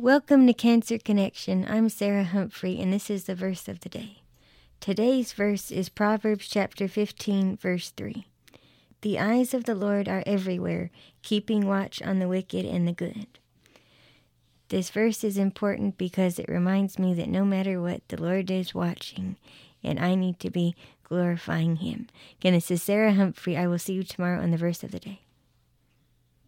Welcome to Cancer Connection. I'm Sarah Humphrey, and this is the verse of the day. Today's verse is Proverbs chapter 15, verse 3. The eyes of the Lord are everywhere, keeping watch on the wicked and the good. This verse is important because it reminds me that no matter what, the Lord is watching, and I need to be glorifying Him. Again, this is Sarah Humphrey. I will see you tomorrow on the verse of the day.